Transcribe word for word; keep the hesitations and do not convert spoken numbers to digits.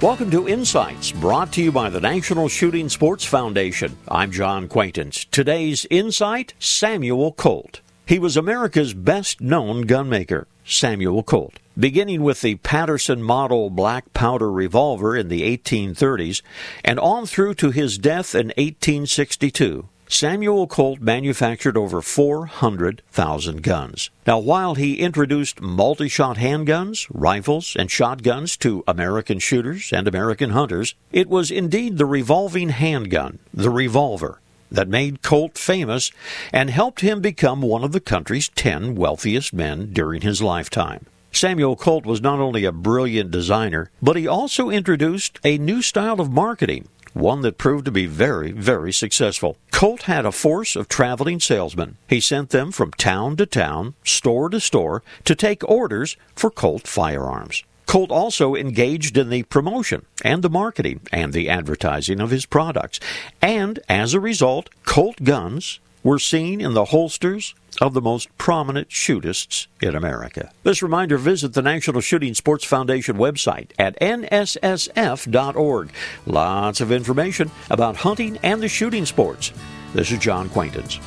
Welcome to Insights, brought to you by the National Shooting Sports Foundation. I'm John Quaintance. Today's Insight, Samuel Colt. He was America's best-known gunmaker, Samuel Colt. Beginning with the Patterson model black powder revolver in the eighteen thirties, and on through to his death in eighteen sixty-two, Samuel Colt manufactured over four hundred thousand guns. Now, while he introduced multi-shot handguns, rifles, and shotguns to American shooters and American hunters, it was indeed the revolving handgun, the revolver, that made Colt famous and helped him become one of the country's ten wealthiest men during his lifetime. Samuel Colt was not only a brilliant designer, but he also introduced a new style of marketing, one that proved to be very, very successful. Colt had a force of traveling salesmen. He sent them from town to town, store to store, to take orders for Colt firearms. Colt also engaged in the promotion and the marketing and the advertising of his products. And as a result, Colt guns were seen in the holsters of the most prominent shootists in America. This reminder, visit the National Shooting Sports Foundation website at N S S F dot org. Lots of information about hunting and the shooting sports. This is John Quaintance.